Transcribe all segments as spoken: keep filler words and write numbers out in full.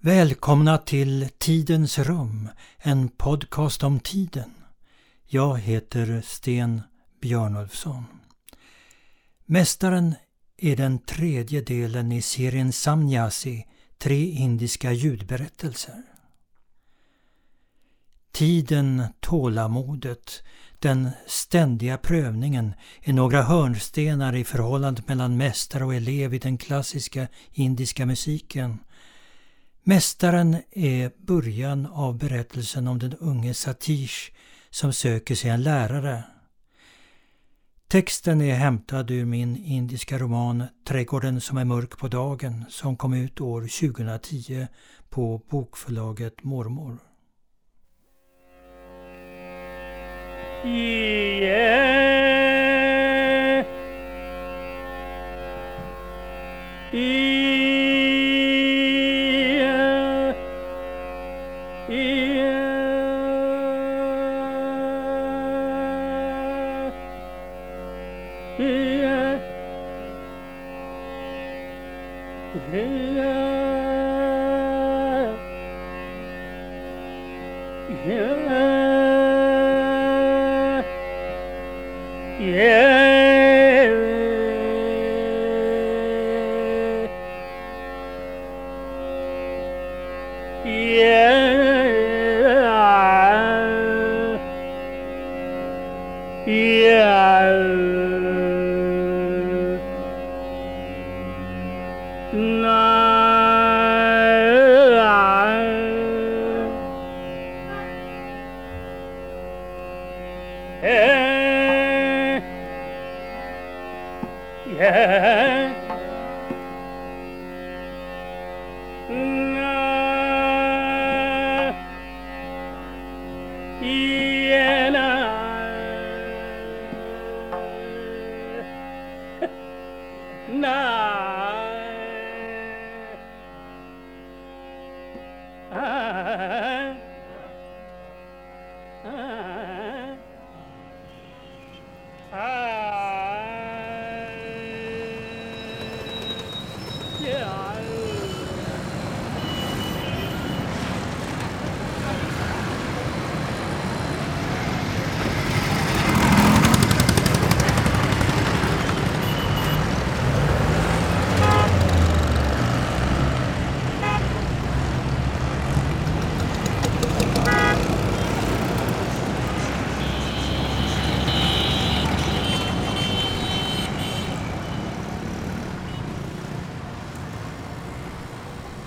Välkomna till Tidens rum, en podcast om tiden. Jag heter Sten Björnulfsson. Mästaren är den tredje delen i serien Samyasi, tre indiska ljudberättelser. Tiden, tålamodet, den ständiga prövningen är några hörnstenar i förhållandet mellan mästare och elev i den klassiska indiska musiken. Mästaren är början av berättelsen om den unge Satish som söker sig en lärare. Texten är hämtad ur min indiska roman Trädgården som är mörk på dagen som kom ut år tjugohundratio på bokförlaget Mormor. Yeah. Yeah.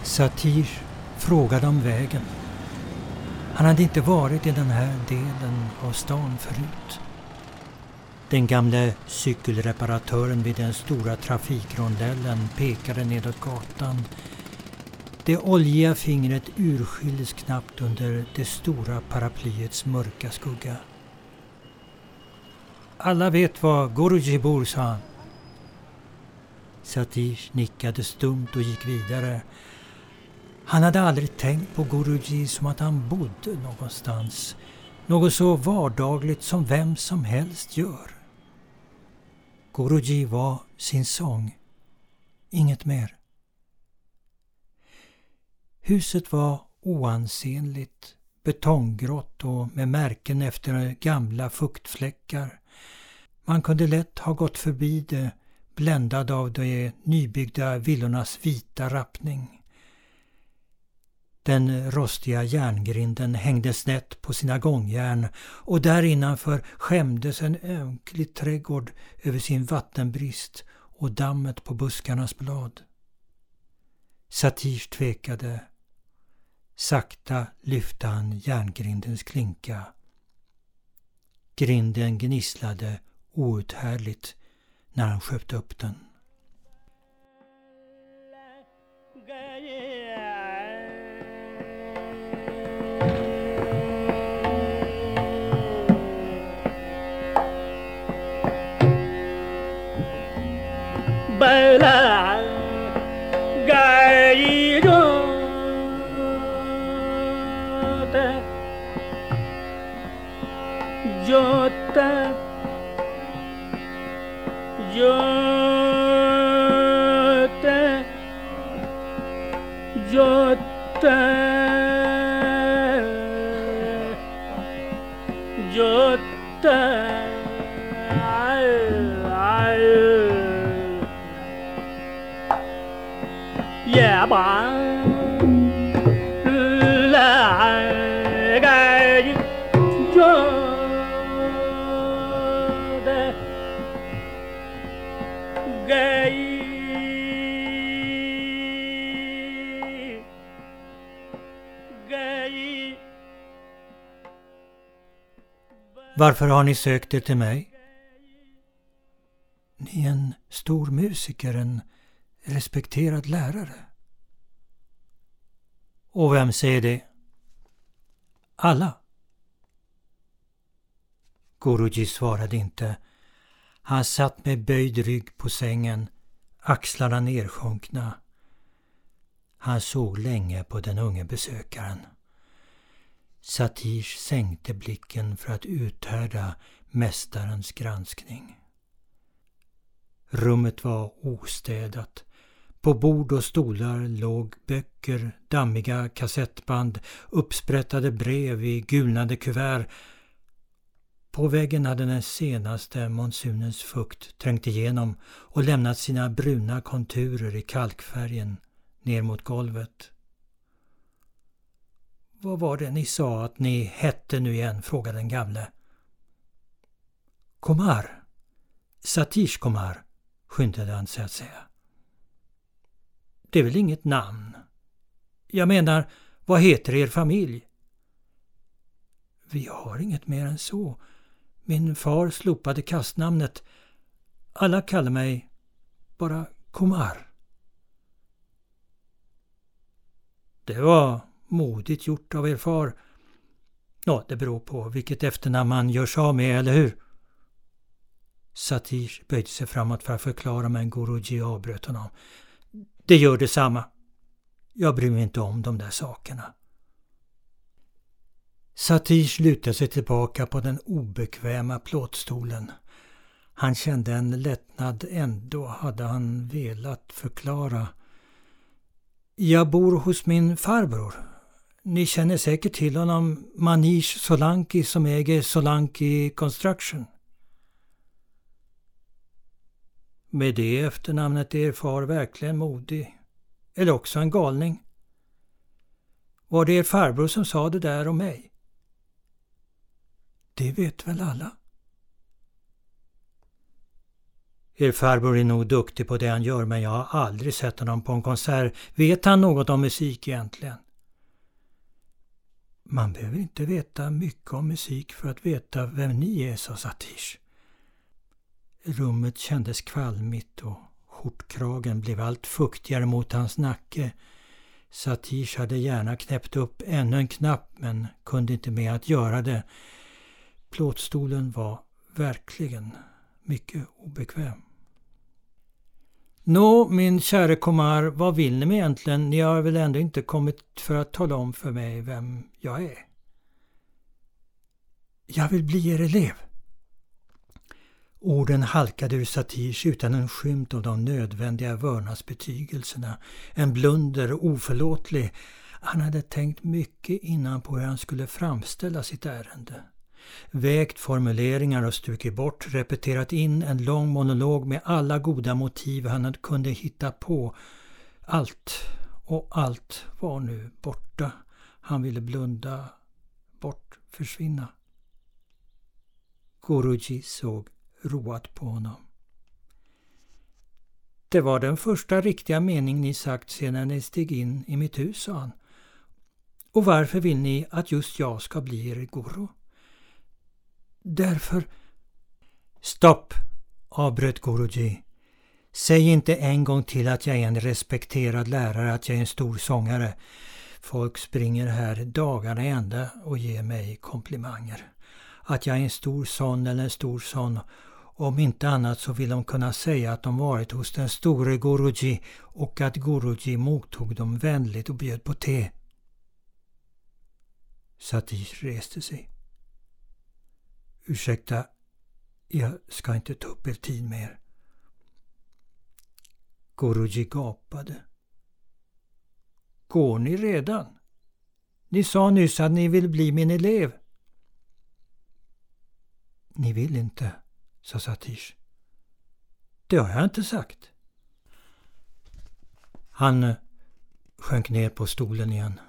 Satish frågade om vägen. Han hade inte varit i den här delen av stan förut. Den gamla cykelreparatören vid den stora trafikrondellen pekade nedåt gatan. Det oljiga fingret urskyldes knappt under det stora paraplyets mörka skugga. Alla vet var Guruji bor, sa han. Satish nickade stumt och gick vidare. Han hade aldrig tänkt på Guruji som att han bodde någonstans. Något så vardagligt som vem som helst gör. Guruji var sin sång. Inget mer. Huset var oansenligt, betonggrått och med märken efter gamla fuktfläckar. Man kunde lätt ha gått förbi det, bländad av de nybyggda villornas vita rappning. Den rostiga järngrinden hängde snett på sina gångjärn och där innanför skämdes en ömklig trädgård över sin vattenbrist och dammet på buskarnas blad. Satish tvekade. Sakta lyfte han järngrindens klinka. Grinden gnisslade outhärdligt när han sköpte upp den. Jota Jota Varför har ni sökt er till mig? Ni är en stor musiker, en respekterad lärare. Och vem säger det? Alla. Guruji svarade inte. Han satt med böjd rygg på sängen, axlarna nersjunkna. Han såg länge på den unge besökaren. Satish sänkte blicken för att uthärda mästarens granskning. Rummet var ostädat. På bord och stolar låg böcker, dammiga kassettband, uppsprättade brev i gulnade kuvert. På väggen hade den senaste monsunens fukt trängt igenom och lämnat sina bruna konturer i kalkfärgen ner mot golvet. Vad var det ni sa att ni hette nu igen, frågade den gamle. Komar. Satish Komar, skyndade han sig att säga. Det är väl inget namn? Jag menar, vad heter er familj? Vi har inget mer än så. Min far slopade kastnamnet. Alla kallar mig bara Komar. Det var modigt gjort av er far. Ja, det beror på vilket efternamn man gör sig av med, eller hur? Satish böjde sig framåt för att förklara, men Guruji avbröt honom. Det gör detsamma. Jag bryr mig inte om de där sakerna. Satish lutade sig tillbaka på den obekväma plåtstolen. Han kände en lättnad, ändå hade han velat förklara. Jag bor hos min farbror. Ni känner säkert till honom, Manish Solanki, som äger Solanki Construction. Med det efternamnet är er far verkligen modig. Eller också en galning. Var det er farbror som sa det där om mig? Det vet väl alla. Er farbror är nog duktig på det han gör, men jag har aldrig sett honom på en konsert. Vet han något om musik egentligen? Man behöver inte veta mycket om musik för att veta vem ni är, sa Satish. Rummet kändes kvalmigt och skjortkragen blev allt fuktigare mot hans nacke. Satish hade gärna knäppt upp ännu en knapp, men kunde inte med att göra det. Plåtstolen var verkligen mycket obekväm. Nå, min käre Komar, vad vill ni med egentligen? Ni har väl ändå inte kommit för att tala om för mig vem jag är? Jag vill bli er elev. Orden halkade ur Satish utan en skymt av de nödvändiga vördnadsbetygelserna. En blunder, oförlåtlig. Han hade tänkt mycket innan på hur han skulle framställa sitt ärende. Vägt formuleringar och strukit bort, repeterat in en lång monolog med alla goda motiv han kunde hitta på. Allt och allt var nu borta. Han ville blunda, bort, försvinna. Guruji såg roat på honom. Det var den första riktiga mening ni sagt sedan ni steg in i mitt hus, sa han. Och varför vill ni att just jag ska bli er guru? Därför... Stopp, avbröt Guruji. Säg inte en gång till att jag är en respekterad lärare, att jag är en stor sångare. Folk springer här dagarna ända och ger mig komplimanger. Att jag är en stor sån eller en stor sån. Om inte annat så vill de kunna säga att de varit hos den store Guruji och att Guruji mottog dem vänligt och bjöd på te. Satish reste sig. Ursäkta, jag ska inte ta upp er tid mer. Guruji gapade. Går ni redan? Ni sa nyss att ni vill bli min elev. Ni vill inte, sa Satish. Det har jag inte sagt. Han sjönk ner på stolen igen.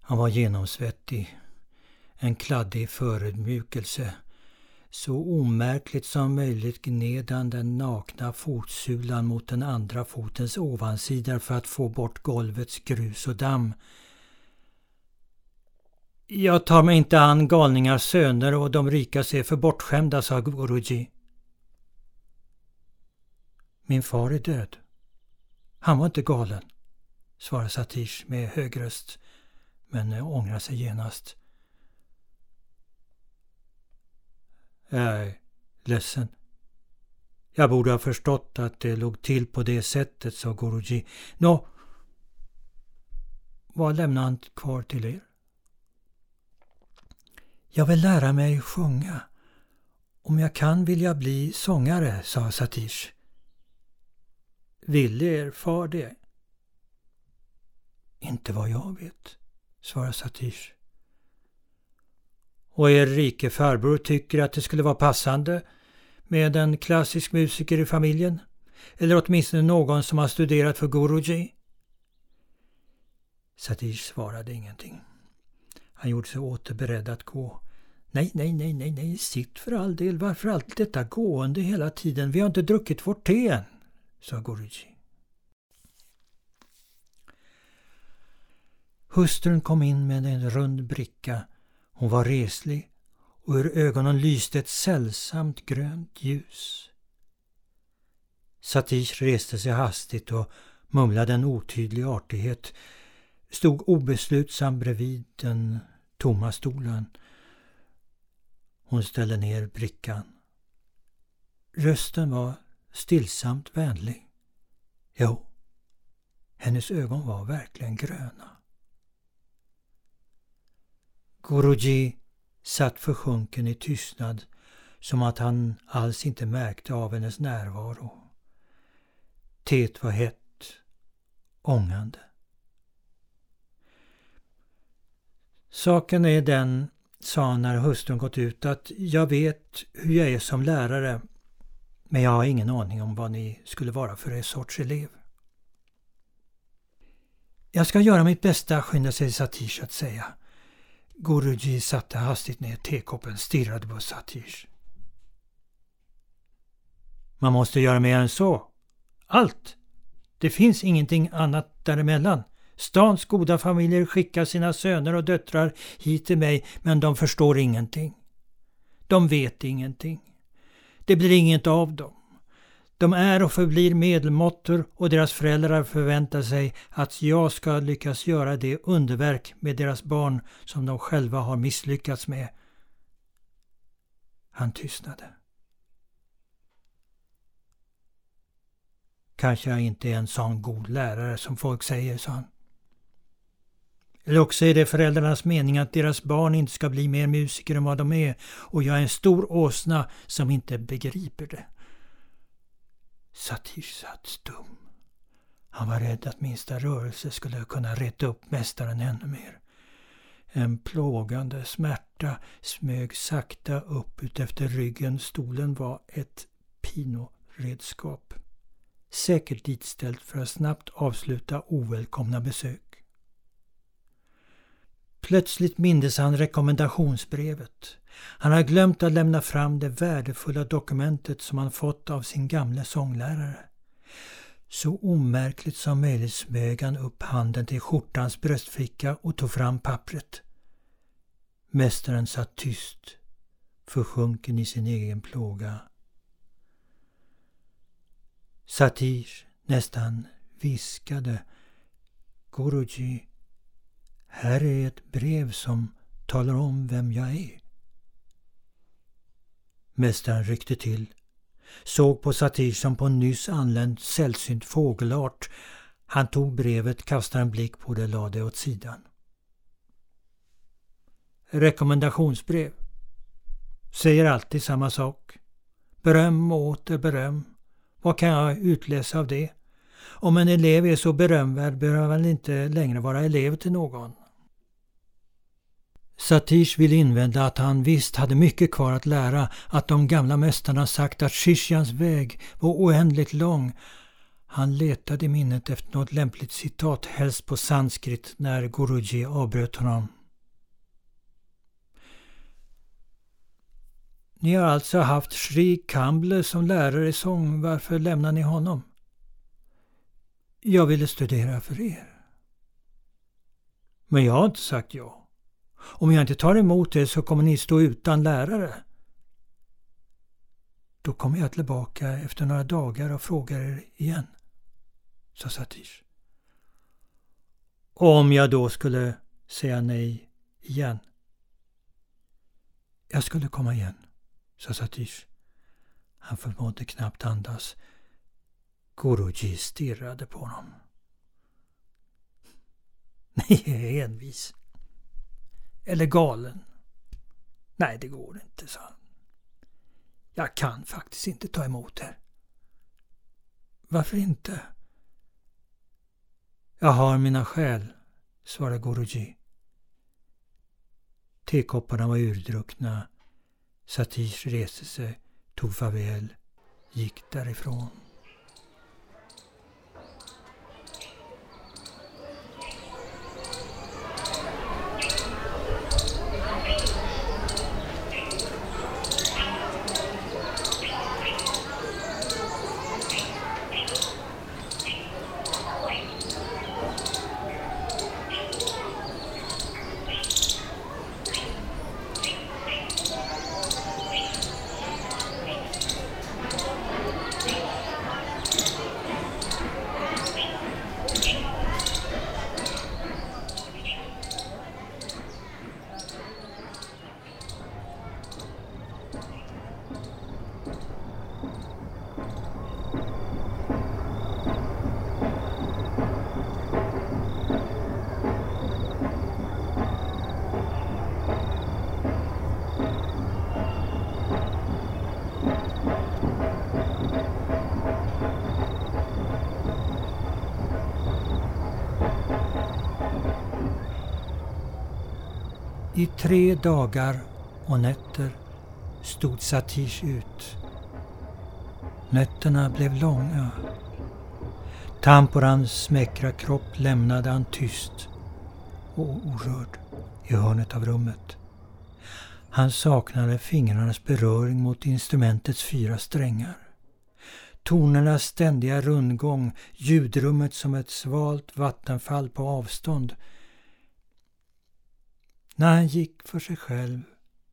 Han var genomsvettig. En kladdig förödmjukelse, så omärkligt som möjligt gned han den nakna fotsulan mot den andra fotens ovansida för att få bort golvets grus och damm. Jag tar mig inte an galningars söner och de rika ser för bortskämda, sa Guruji. Min far är död. Han var inte galen, svarade Satish med hög röst, men ångrade sig genast. Jag är ledsen. Jag borde ha förstått att det låg till på det sättet, sa Guruji. Nå, vad lämnar han kvar till er? Jag vill lära mig sjunga. Om jag kan vill jag bli sångare, sa Satish. Vill er far det? Inte vad jag vet, svarade Satish. Och er rike farbror tycker att det skulle vara passande med en klassisk musiker i familjen, eller åtminstone någon som har studerat för Guruji? Satish svarade ingenting. Han gjorde sig åter beredd att gå. Nej, nej, nej, nej, nej, sitt för all del. Varför allt detta gående hela tiden? Vi har inte druckit vårt te än, sa Guruji. Hustrun kom in med en rund bricka. Hon var reslig och ur ögonen lyste ett sällsamt grönt ljus. Satish reste sig hastigt och mumlade en otydlig artighet, stod obeslutsam bredvid den tomma stolen. Hon ställde ner brickan. Rösten var stillsamt vänlig. Jo, hennes ögon var verkligen gröna. Guruji satt försjunken i tystnad, som att han alls inte märkte av hennes närvaro. Teet var hett, ångande. Saken är den, sa han när hustrun gått ut, att jag vet hur jag är som lärare, men jag har ingen aning om vad ni skulle vara för er sorts elev. Jag ska göra mitt bästa, skyndade sig Satish att säga. Guruji satte hastigt ner tekoppen, stirrade på Satish. Man måste göra mer än så. Allt! Det finns ingenting annat däremellan. Stans goda familjer skickar sina söner och döttrar hit till mig, men de förstår ingenting. De vet ingenting. Det blir inget av dem. De är och förblir medelmåttor och deras föräldrar förväntar sig att jag ska lyckas göra det underverk med deras barn som de själva har misslyckats med. Han tystnade. Kanske jag inte är en sån god lärare som folk säger, sa han. Eller också är det föräldrarnas mening att deras barn inte ska bli mer musiker än vad de är, och jag är en stor åsna som inte begriper det. Satish satt stum. Han var rädd att minsta rörelse skulle kunna reta upp mästaren ännu mer. En plågande smärta smög sakta upp ut efter ryggen. Stolen var ett pinoredskap, säkert ditställt för att snabbt avsluta ovälkomna besök. Plötsligt mindes han rekommendationsbrevet. Han hade glömt att lämna fram det värdefulla dokumentet som han fått av sin gamla sånglärare. Så omärkligt som möjligt smög han upp handen till skjortans bröstficka och tog fram pappret. Mästaren satt tyst, försjunken i sin egen plåga. Satish nästan viskade. Guruji, här är ett brev som talar om vem jag är. Mästaren ryckte till, såg på Satish som på nyss anländ sällsynt fågelart. Han tog brevet, kastade en blick på det och lade det åt sidan. Rekommendationsbrev. Säger alltid samma sak. Beröm och åter beröm. Vad kan jag utläsa av det? Om en elev är så berömvärd behöver han inte längre vara elev till någon. Satish vill invända att han visst hade mycket kvar att lära, att de gamla mästarna sagt att Shishyans väg var oändligt lång. Han letade i minnet efter något lämpligt citat, helst på sanskrit, när Guruji avbröt honom. Ni har alltså haft Shri Kambles som lärare i sång, varför lämnar ni honom? Jag ville studera för er. Men jag har inte sagt ja. Om jag inte tar emot er så kommer ni stå utan lärare. Då kommer jag tillbaka efter några dagar och frågar er igen, sa Satish. Om jag då skulle säga nej igen. Jag skulle komma igen, sa Satish. Han förmådde knappt andas. Guruji stirrade på honom. Ni är envis. Eller galen. Nej, det går inte, sa han. Jag kan faktiskt inte ta emot er. Varför inte? Jag har mina skäl, svarade Guruji. Tekopparna var urdruckna. Satish reste sig, tog farväl, gick därifrån. I tre dagar och nätter stod Satish ut. Nätterna blev långa. Tamburans smäckra kropp lämnade han tyst och orörd i hörnet av rummet. Han saknade fingrarnas beröring mot instrumentets fyra strängar. Tonernas ständiga rundgång, ljudrummet som ett svalt vattenfall på avstånd. När han gick för sig själv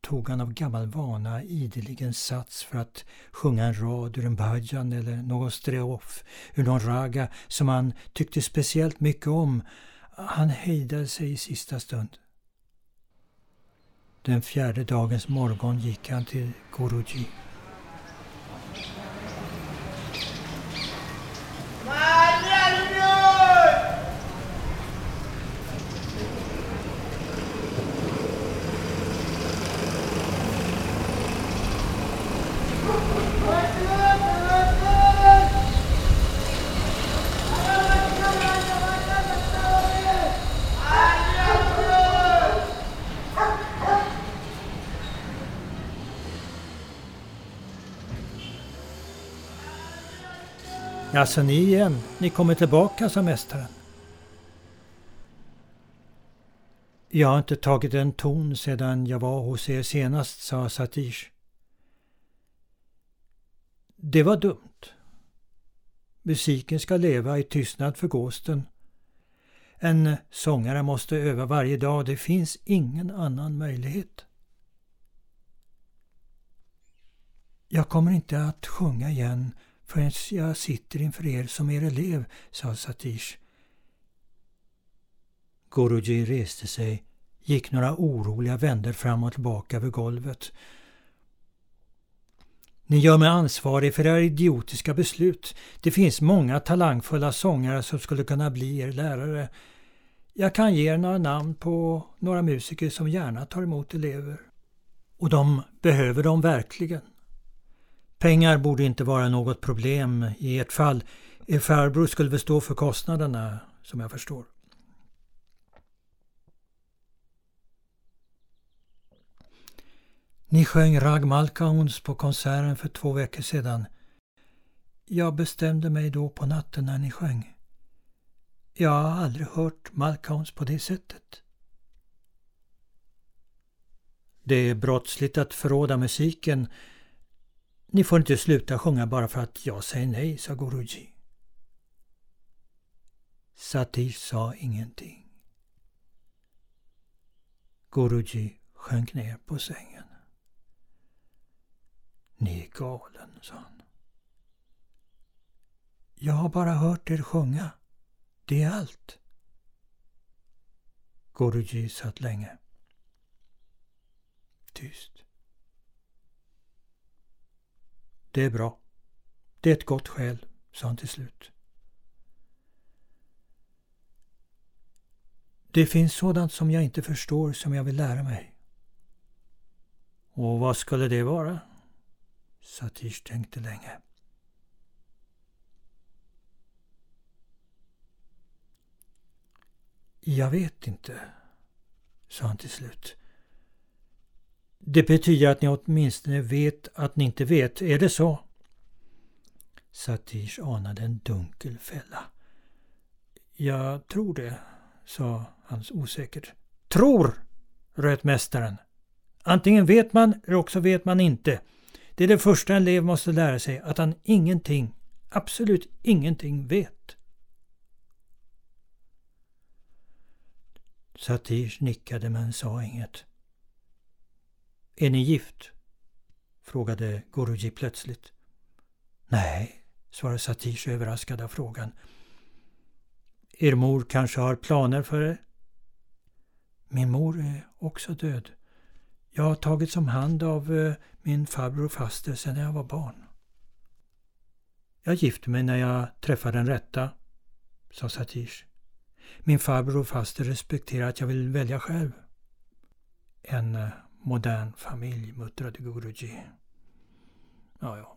tog han av gammal vana ideligen sats för att sjunga en rad ur en bhajan eller någon strof ur någon raga som han tyckte speciellt mycket om. Han hejdade sig i sista stund. Den fjärde dagens morgon gick han till Guruji. Alltså ni igen, ni kommer tillbaka, sa mästaren. Jag har inte tagit en ton sedan jag var hos er senast, sa Satish. Det var dumt. Musiken ska leva i tystnad för gåsten. En sångare måste öva varje dag, det finns ingen annan möjlighet. Jag kommer inte att sjunga igen förrän jag sitter inför er som er elev, sa Satish. Guruji reste sig, gick några oroliga vänder fram och tillbaka över golvet. Ni gör mig ansvarig för era idiotiska beslut. Det finns många talangfulla sångare som skulle kunna bli er lärare. Jag kan ge er några namn på några musiker som gärna tar emot elever. Och de behöver dem verkligen. Pengar borde inte vara något problem i ert fall. er farbror skulle väl stå för kostnaderna, som jag förstår. Ni sjöng Rag Malkauns på konserten för två veckor sedan. Jag bestämde mig då på natten när ni sjöng. Jag har aldrig hört Malkauns på det sättet. Det är brottsligt att förråda musiken. Ni får inte sluta sjunga bara för att jag säger nej, sa Guruji. Satish sa ingenting. Guruji sjönk ner på sängen. Ni är galen, sa han. Jag har bara hört er sjunga. Det är allt. Guruji satt länge. Tyst. Det är bra. Det är ett gott skäl, sa han till slut. Det finns sådant som jag inte förstår som jag vill lära mig. Och vad skulle det vara? Satish tänkte länge. Jag vet inte, sa han till slut. Det betyder att ni åtminstone vet att ni inte vet. Är det så? Satish anade en dunkel fälla. Jag tror det, sa han osäkert. Tror, röt mästaren. Antingen vet man eller också vet man inte. Det är det första en elev måste lära sig, att han ingenting, absolut ingenting vet. Satish nickade men sa inget. Är ni gift? Frågade Guruji plötsligt. Nej, svarade Satish överraskad av frågan. Er mor kanske har planer för det? Min mor är också död. Jag har tagits om hand av min farbror och faster sedan jag var barn. Jag gifte mig när jag träffade den rätta, sa Satish. Min farbror och faster respekterar att jag vill välja själv. En modern familj, muttrade Guruji. Ja, ja.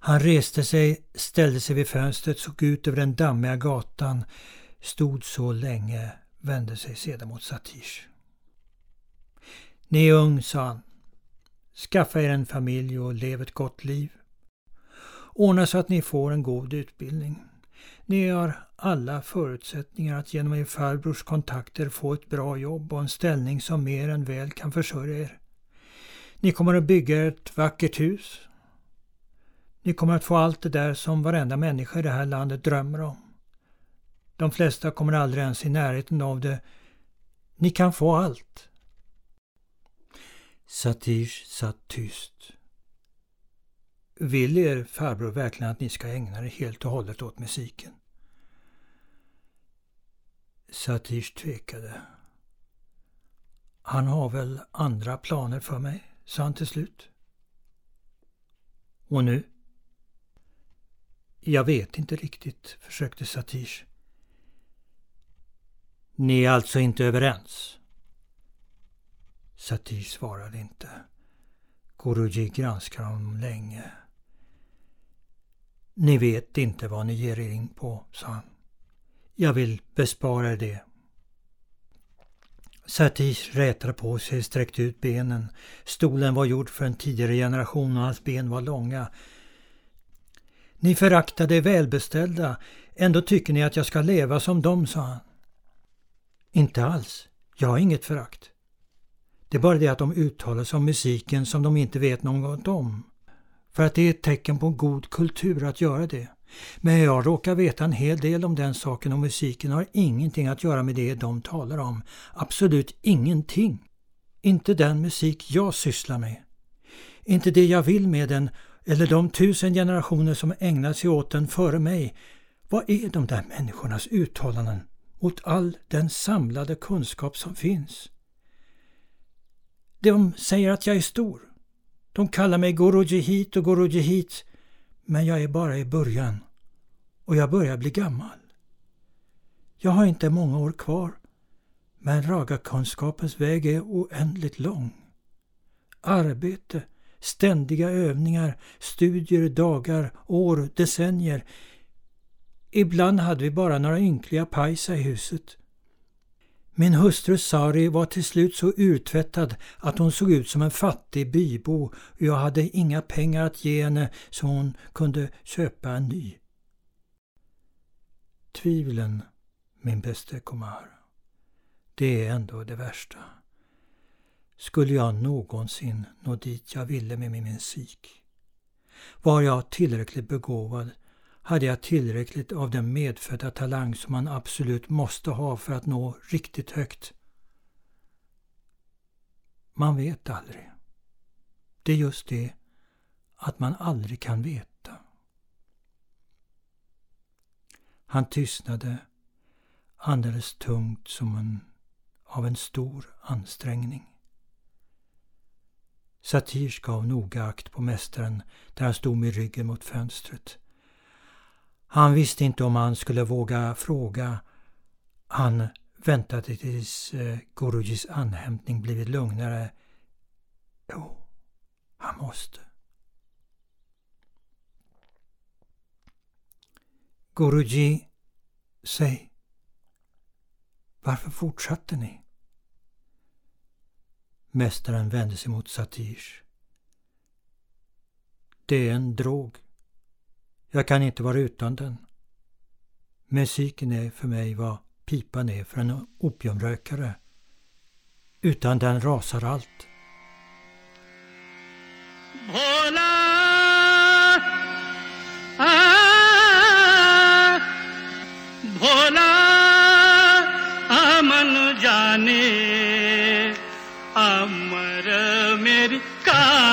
Han reste sig, ställde sig vid fönstret, såg ut över den dammiga gatan, stod så länge, vände sig sedan mot Satish. Ni är ung, sa han. Skaffa er en familj och lev ett gott liv. Ordna så att ni får en god utbildning. Ni har alla förutsättningar att genom er farbrors kontakter få ett bra jobb och en ställning som mer än väl kan försörja er. Ni kommer att bygga ett vackert hus. Ni kommer att få allt det där som varenda människa i det här landet drömmer om. De flesta kommer aldrig ens i närheten av det. Ni kan få allt. Satish satt tyst. Vill er farbror verkligen att ni ska ägna er helt och hållet åt musiken? Satish tvekade. Han har väl andra planer för mig, sa han till slut. Och nu? Jag vet inte riktigt, försökte Satish. Ni är alltså inte överens? Satish svarade inte. Guruji granskade honom länge. Ni vet inte vad ni ger er in på, sa han. Jag vill bespara det. Satish rätade på sig, sträckte ut benen. Stolen var gjord för en tidigare generation och hans ben var långa. Ni föraktade välbeställda. Ändå tycker ni att jag ska leva som dem, sa han. Inte alls. Jag har inget förakt. Det är bara det att de uttalar sig om musiken som de inte vet något om. För att det är ett tecken på en god kultur att göra det. Men jag råkar veta en hel del om den saken och musiken har ingenting att göra med det de talar om. Absolut ingenting. Inte den musik jag sysslar med. Inte det jag vill med den eller de tusen generationer som ägnar sig åt den före mig. Vad är de där människornas uttalanden mot all den samlade kunskap som finns? De säger att jag är stor. De kallar mig Guruji hit och Guruji hit. Men jag är bara i början. Och jag börjar bli gammal. Jag har inte många år kvar. Men ragakunskapens väg är oändligt lång. Arbete, ständiga övningar, studier, dagar, år, decennier. Ibland hade vi bara några ynkliga pajsar i huset. Min hustru Sari var till slut så urtvättad att hon såg ut som en fattig bybo och jag hade inga pengar att ge henne så hon kunde köpa en ny. Tvivlen, min bäste Komar, det är ändå det värsta. Skulle jag någonsin nå dit jag ville med min musik? Var jag tillräckligt begåvad? Hade jag tillräckligt av den medfödda talang som man absolut måste ha för att nå riktigt högt? Man vet aldrig. Det är just det, att man aldrig kan veta. Han tystnade, andades tungt som en, av en stor ansträngning. Satish gav noga akt på mästaren där han stod med ryggen mot fönstret. Han visste inte om han skulle våga fråga. Han väntade tills Gurujis anhämtning blivit lugnare. Jo, han måste. Guruji, säg, varför fortsatte ni? Mästaren vände sig mot Satish. Det är en drog. Jag kan inte vara utan den. Musiken är för mig vad pipan är för en opiumrökare. Utan den rasar allt. Bola! Ah! Bola! Aman jane amar meri ka.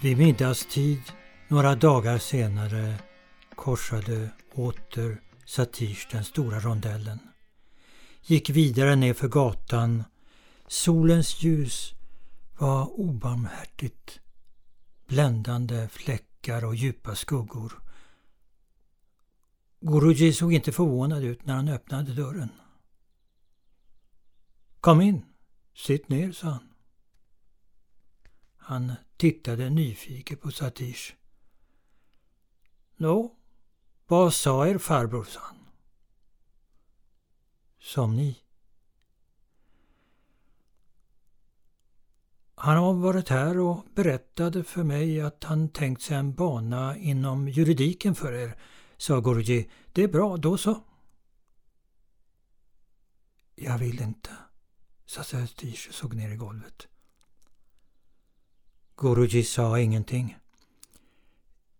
Vid middagstid, några dagar senare, korsade åter Satish den stora rondellen. Gick vidare ner för gatan. Solens ljus var obarmhärtigt. Bländande fläckar och djupa skuggor. Guruji såg inte förvånad ut när han öppnade dörren. Kom in, sitt ner, sa han. Han tittade nyfiket på Satish. Nå, vad sa er farbror, sa han. Som ni. Han har varit här och berättade för mig att han tänkt sig en bana inom juridiken för er, sa Guruji. Det är bra, då så. Jag vill inte, sa Satish och såg ner i golvet. Guruji sa ingenting.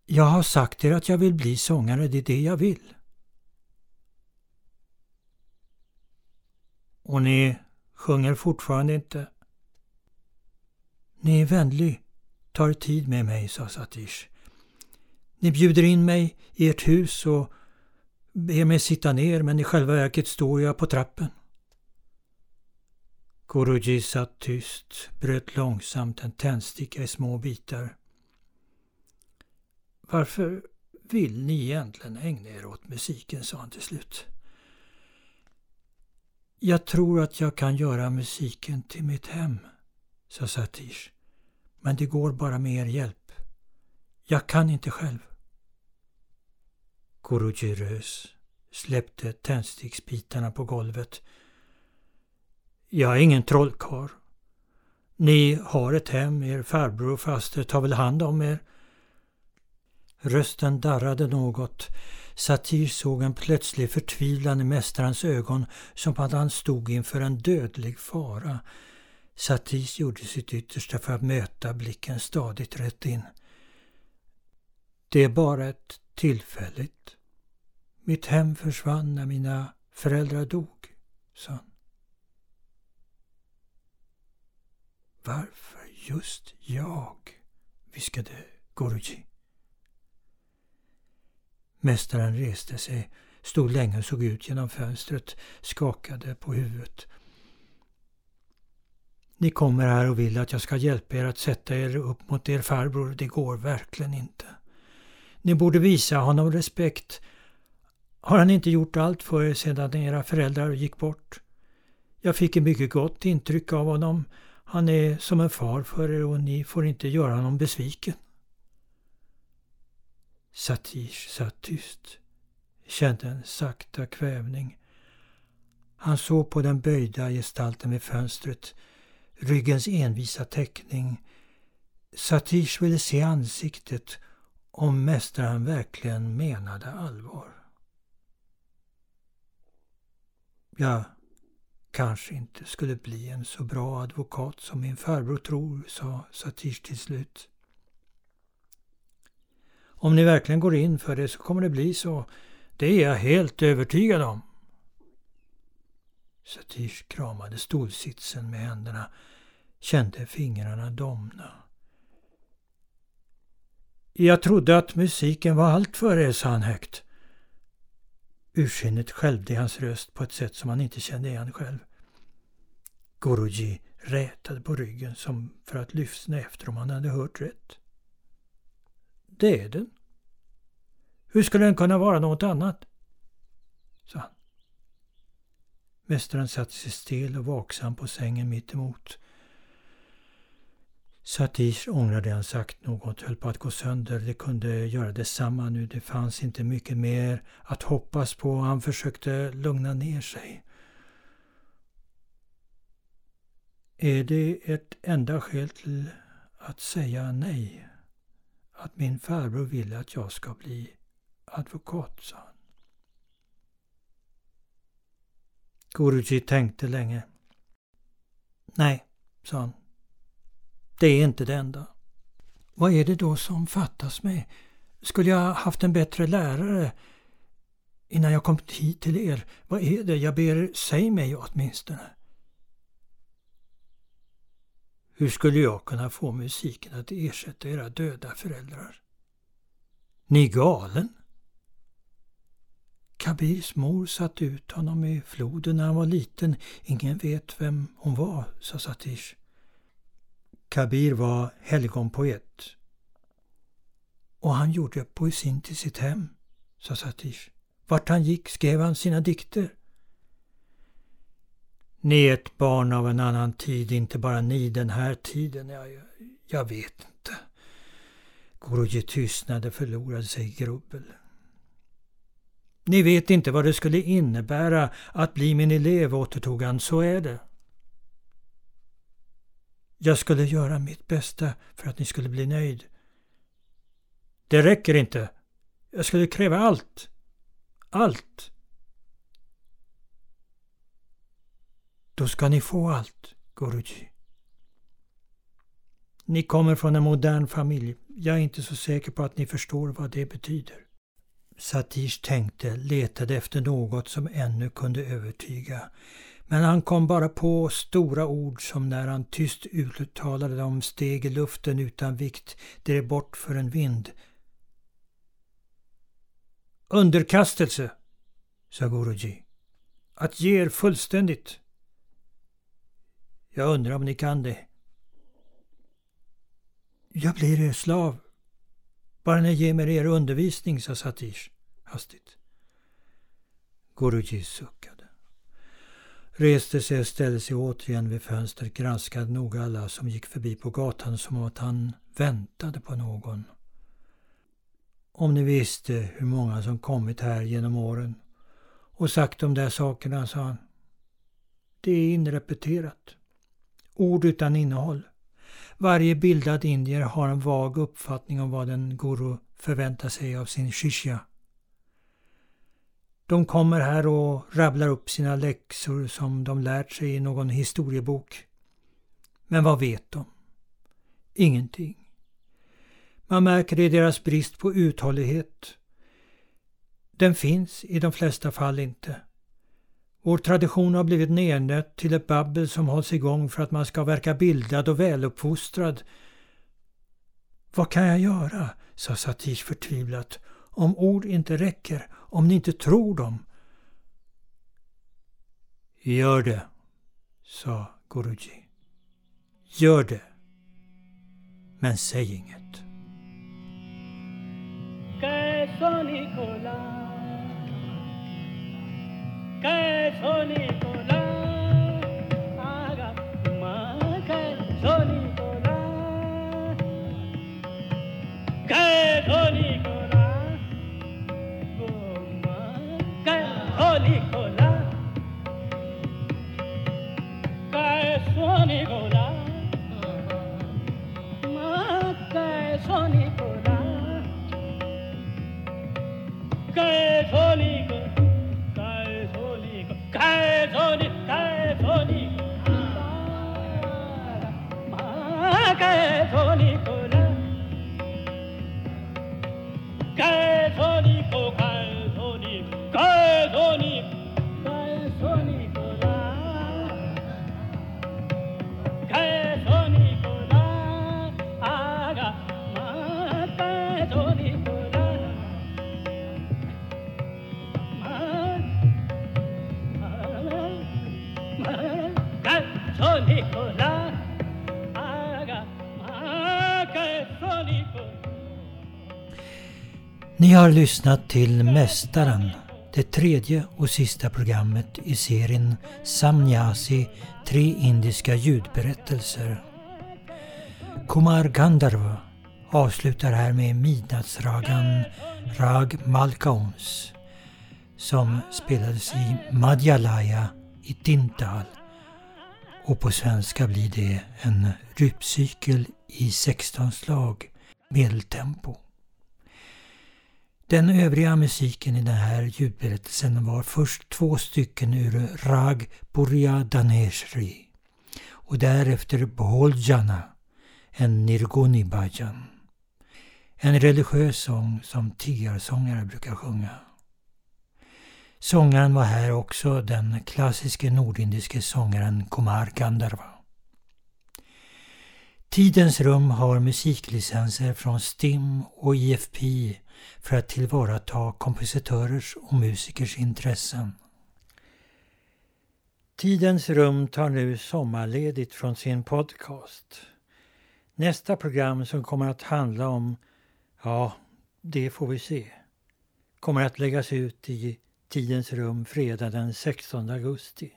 Jag har sagt er att jag vill bli sångare, det är det jag vill. Och ni sjunger fortfarande inte. Ni är vänlig, tar tid med mig, sa Satish. Ni bjuder in mig i ert hus och ber mig sitta ner, men i själva verket står jag på trappen. Guruji satt tyst, bröt långsamt en tändsticka i små bitar. Varför vill ni egentligen ägna er åt musiken, sa han till slut. Jag tror att jag kan göra musiken till mitt hem, sa Satish. Men det går bara med er hjälp. Jag kan inte själv. Guruji rös, släppte tändsticksbitarna på golvet. Jag är ingen trollkarl. Ni har ett hem, er farbror och faster tar väl hand om er. Rösten darrade något. Satir såg en plötslig förtvivlan i mästarens ögon, som att han stod inför en dödlig fara. Satis gjorde sitt yttersta för att möta blicken stadigt rätt in. Det är bara ett tillfälligt. Mitt hem försvann när mina föräldrar dog, sa han. Varför just jag? Viskade Guruji. Mästaren reste sig, stod länge och såg ut genom fönstret, skakade på huvudet. Ni kommer här och vill att jag ska hjälpa er att sätta er upp mot er farbror. Det går verkligen inte. Ni borde visa honom respekt. Har han inte gjort allt för er sedan era föräldrar gick bort? Jag fick ett mycket gott intryck av honom. Han är som en far för er och ni får inte göra honom besviken. Satish satt tyst, kände en sakta kvävning. Han såg på den böjda gestalten vid fönstret, ryggens envisa teckning. Satish ville se ansiktet, om mästaren verkligen menade allvar. Jag kanske inte skulle bli en så bra advokat som min farbror tror, sa Satish till slut. Om ni verkligen går in för det så kommer det bli så. Det är jag helt övertygad om. Satish kramade stolsitsen med händerna, kände fingrarna domna. Jag trodde att musiken var allt för er, sa han högt. Ursinnet skälvde i hans röst på ett sätt som han inte kände igen själv. Guruji rätade på ryggen som för att lyssna efter om han hade hört rätt. Det är den. Hur skulle den kunna vara något annat? Sa han. Mästaren satt sig stel och vaksam på sängen mitt emot. Satish ångrade han sagt något, höll på att gå sönder. Det kunde göra detsamma nu, det fanns inte mycket mer att hoppas på. Han försökte lugna ner sig. Är det ett enda skäl till att säga nej? Att min farbror vill att jag ska bli advokat, sa han. Guruji tänkte länge. Nej, sa han. Det är inte det enda. Vad är det då som fattas mig? Skulle jag haft en bättre lärare innan jag kom hit till er? Vad är det? Jag ber, säg mig åtminstone. Hur skulle jag kunna få musiken att ersätta era döda föräldrar? Ni är galen? Kabirs mor satt ut honom i floden när han var liten. Ingen vet vem hon var, sa Satish. Kabir var helgonpoet. Och han gjorde poesin till sitt hem, sa Satish. Vart han gick skrev han sina dikter. Ni är ett barn av en annan tid, inte bara ni den här tiden. Jag, jag vet inte. Guruji tystnade, förlorade sig i grubbel. Ni vet inte vad det skulle innebära att bli min elev, återtog han. Så är det. Jag skulle göra mitt bästa för att ni skulle bli nöjd. Det räcker inte. Jag skulle kräva allt. Allt. Då ska ni få allt, Guruji. Ni kommer från en modern familj. Jag är inte så säker på att ni förstår vad det betyder. Satish tänkte, letade efter något som ännu kunde övertyga. Men han kom bara på stora ord som när han tyst uttalade dem steg i luften utan vikt, drev bort för en vind. Underkastelse, sa Guruji. Att ge er fullständigt. Jag undrar om ni kan det. Jag blir er slav. Bara ni ger mig er undervisning, sa Satish hastigt. Guruji suckade. Reste sig och ställde sig återigen vid fönstret, granskade noga alla som gick förbi på gatan som att han väntade på någon. Om ni visste hur många som kommit här genom åren och sagt de där sakerna, sa han. Det är inrepeterat. Ord utan innehåll. Varje bildad indier har en vag uppfattning om vad en guru förväntar sig av sin shishya. De kommer här och rabblar upp sina läxor som de lärt sig i någon historiebok. Men vad vet de? Ingenting. Man märker det i deras brist på uthållighet. Den finns i de flesta fall inte. Vår tradition har blivit nednött till ett babbel som hålls igång för att man ska verka bildad och väluppfostrad. Vad kan jag göra, sa Satish förtvivlat, om ord inte räcker, om ni inte tror dem? Gör det, sa Guruji. Gör det, men säg inget. Sony Cola, Raga, Sony Cola, Sony Cola, Sony Cola, Sony Cola, Sony Cola, Sony Cola. Kaisoni, Kaisoni, Ma Kaisoni kola, Kaisoni ko Kaisoni, Kaisoni, Kaisoni kola, Kaisoni kola, aga Ma Kaisoni kola, Ma. Ni har lyssnat till Mästaren, det tredje och sista programmet i serien Samyasi, tre indiska ljudberättelser. Kumar Gandharva avslutar här med midnattsragan Rag Malkauns som spelades i Madhyalaya i Tintal. Och på svenska blir det en rypcykel i sexton slag, medeltempo. Den övriga musiken i den här ljudberättelsen var först två stycken ur Rag Burya Daneshri och därefter Boholjana, en Nirguni bhajan. En religiös sång som tiarsångare brukar sjunga. Sångaren var här också den klassiske nordindiske sångaren Kumar Gandharva. Tidens rum har musiklicenser från Stim och I F P I för att tillvarata kompositörers och musikers intressen. Tidens rum tar nu sommarledigt från sin podcast. Nästa program som kommer att handla om, ja, det får vi se, kommer att läggas ut i Tidens rum fredag den sextonde augusti.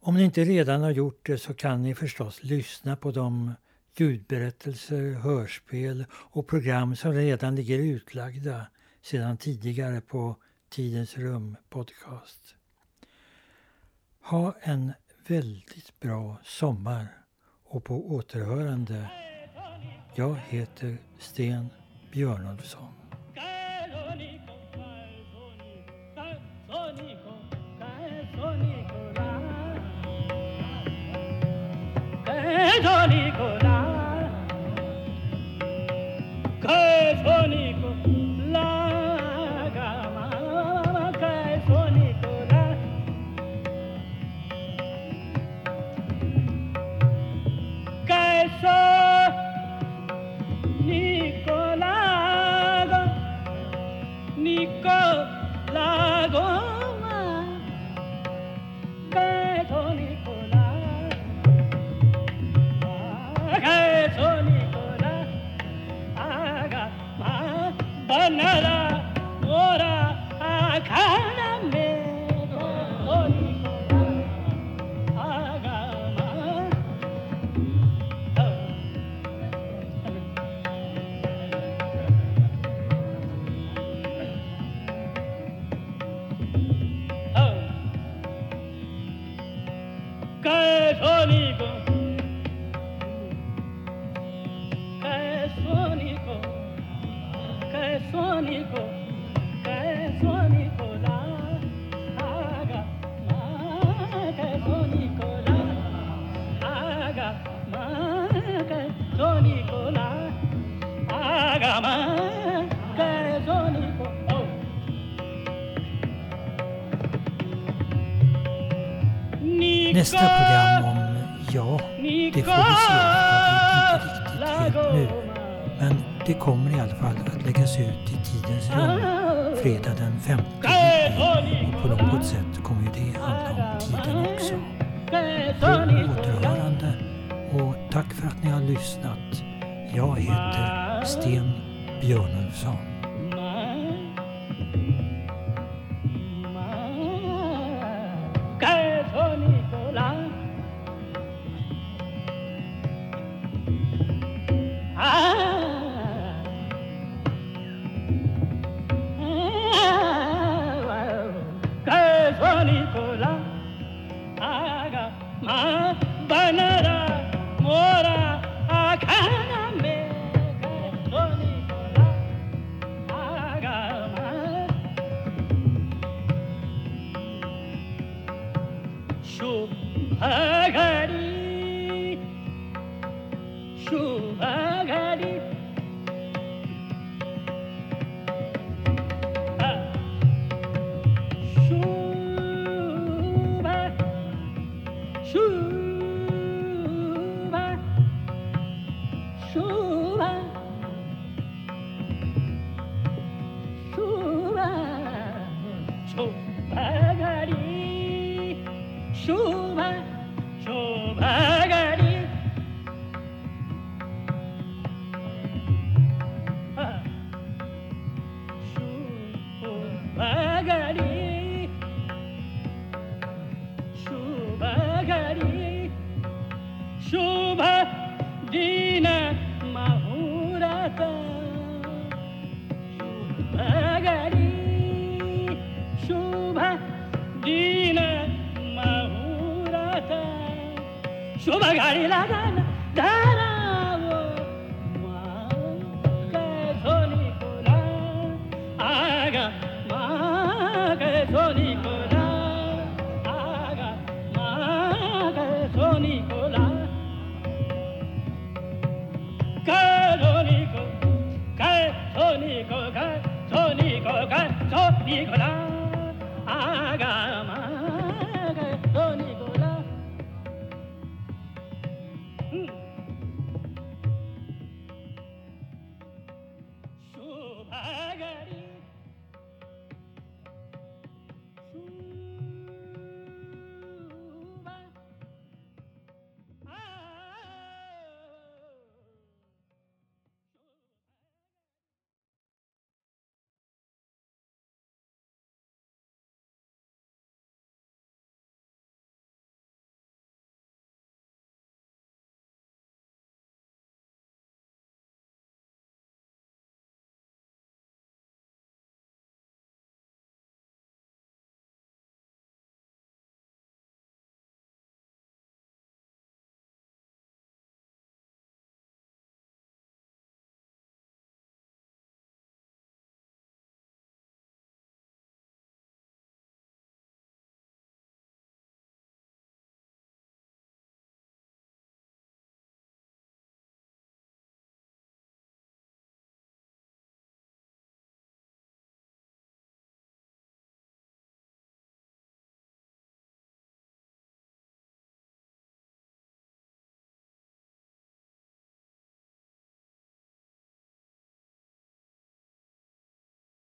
Om ni inte redan har gjort det så kan ni förstås lyssna på de ljudberättelser, hörspel och program som redan ligger utlagda sedan tidigare på Tidens rum podcast. Ha en väldigt bra sommar och på återhörande. Jag heter Sten Björnulfsson. Kaisoni kola, kaisoni kola. Nästa program om ja, det får vi se vad vi inte riktigt vet nu. Men det kommer i alla fall att läggas ut i tidens rum fredag den femtonde juni. Och på något sätt kommer ju det handla om tiden också. På återhörande och tack för att ni har lyssnat. Jag heter Sten Björnulfsson. Sonico.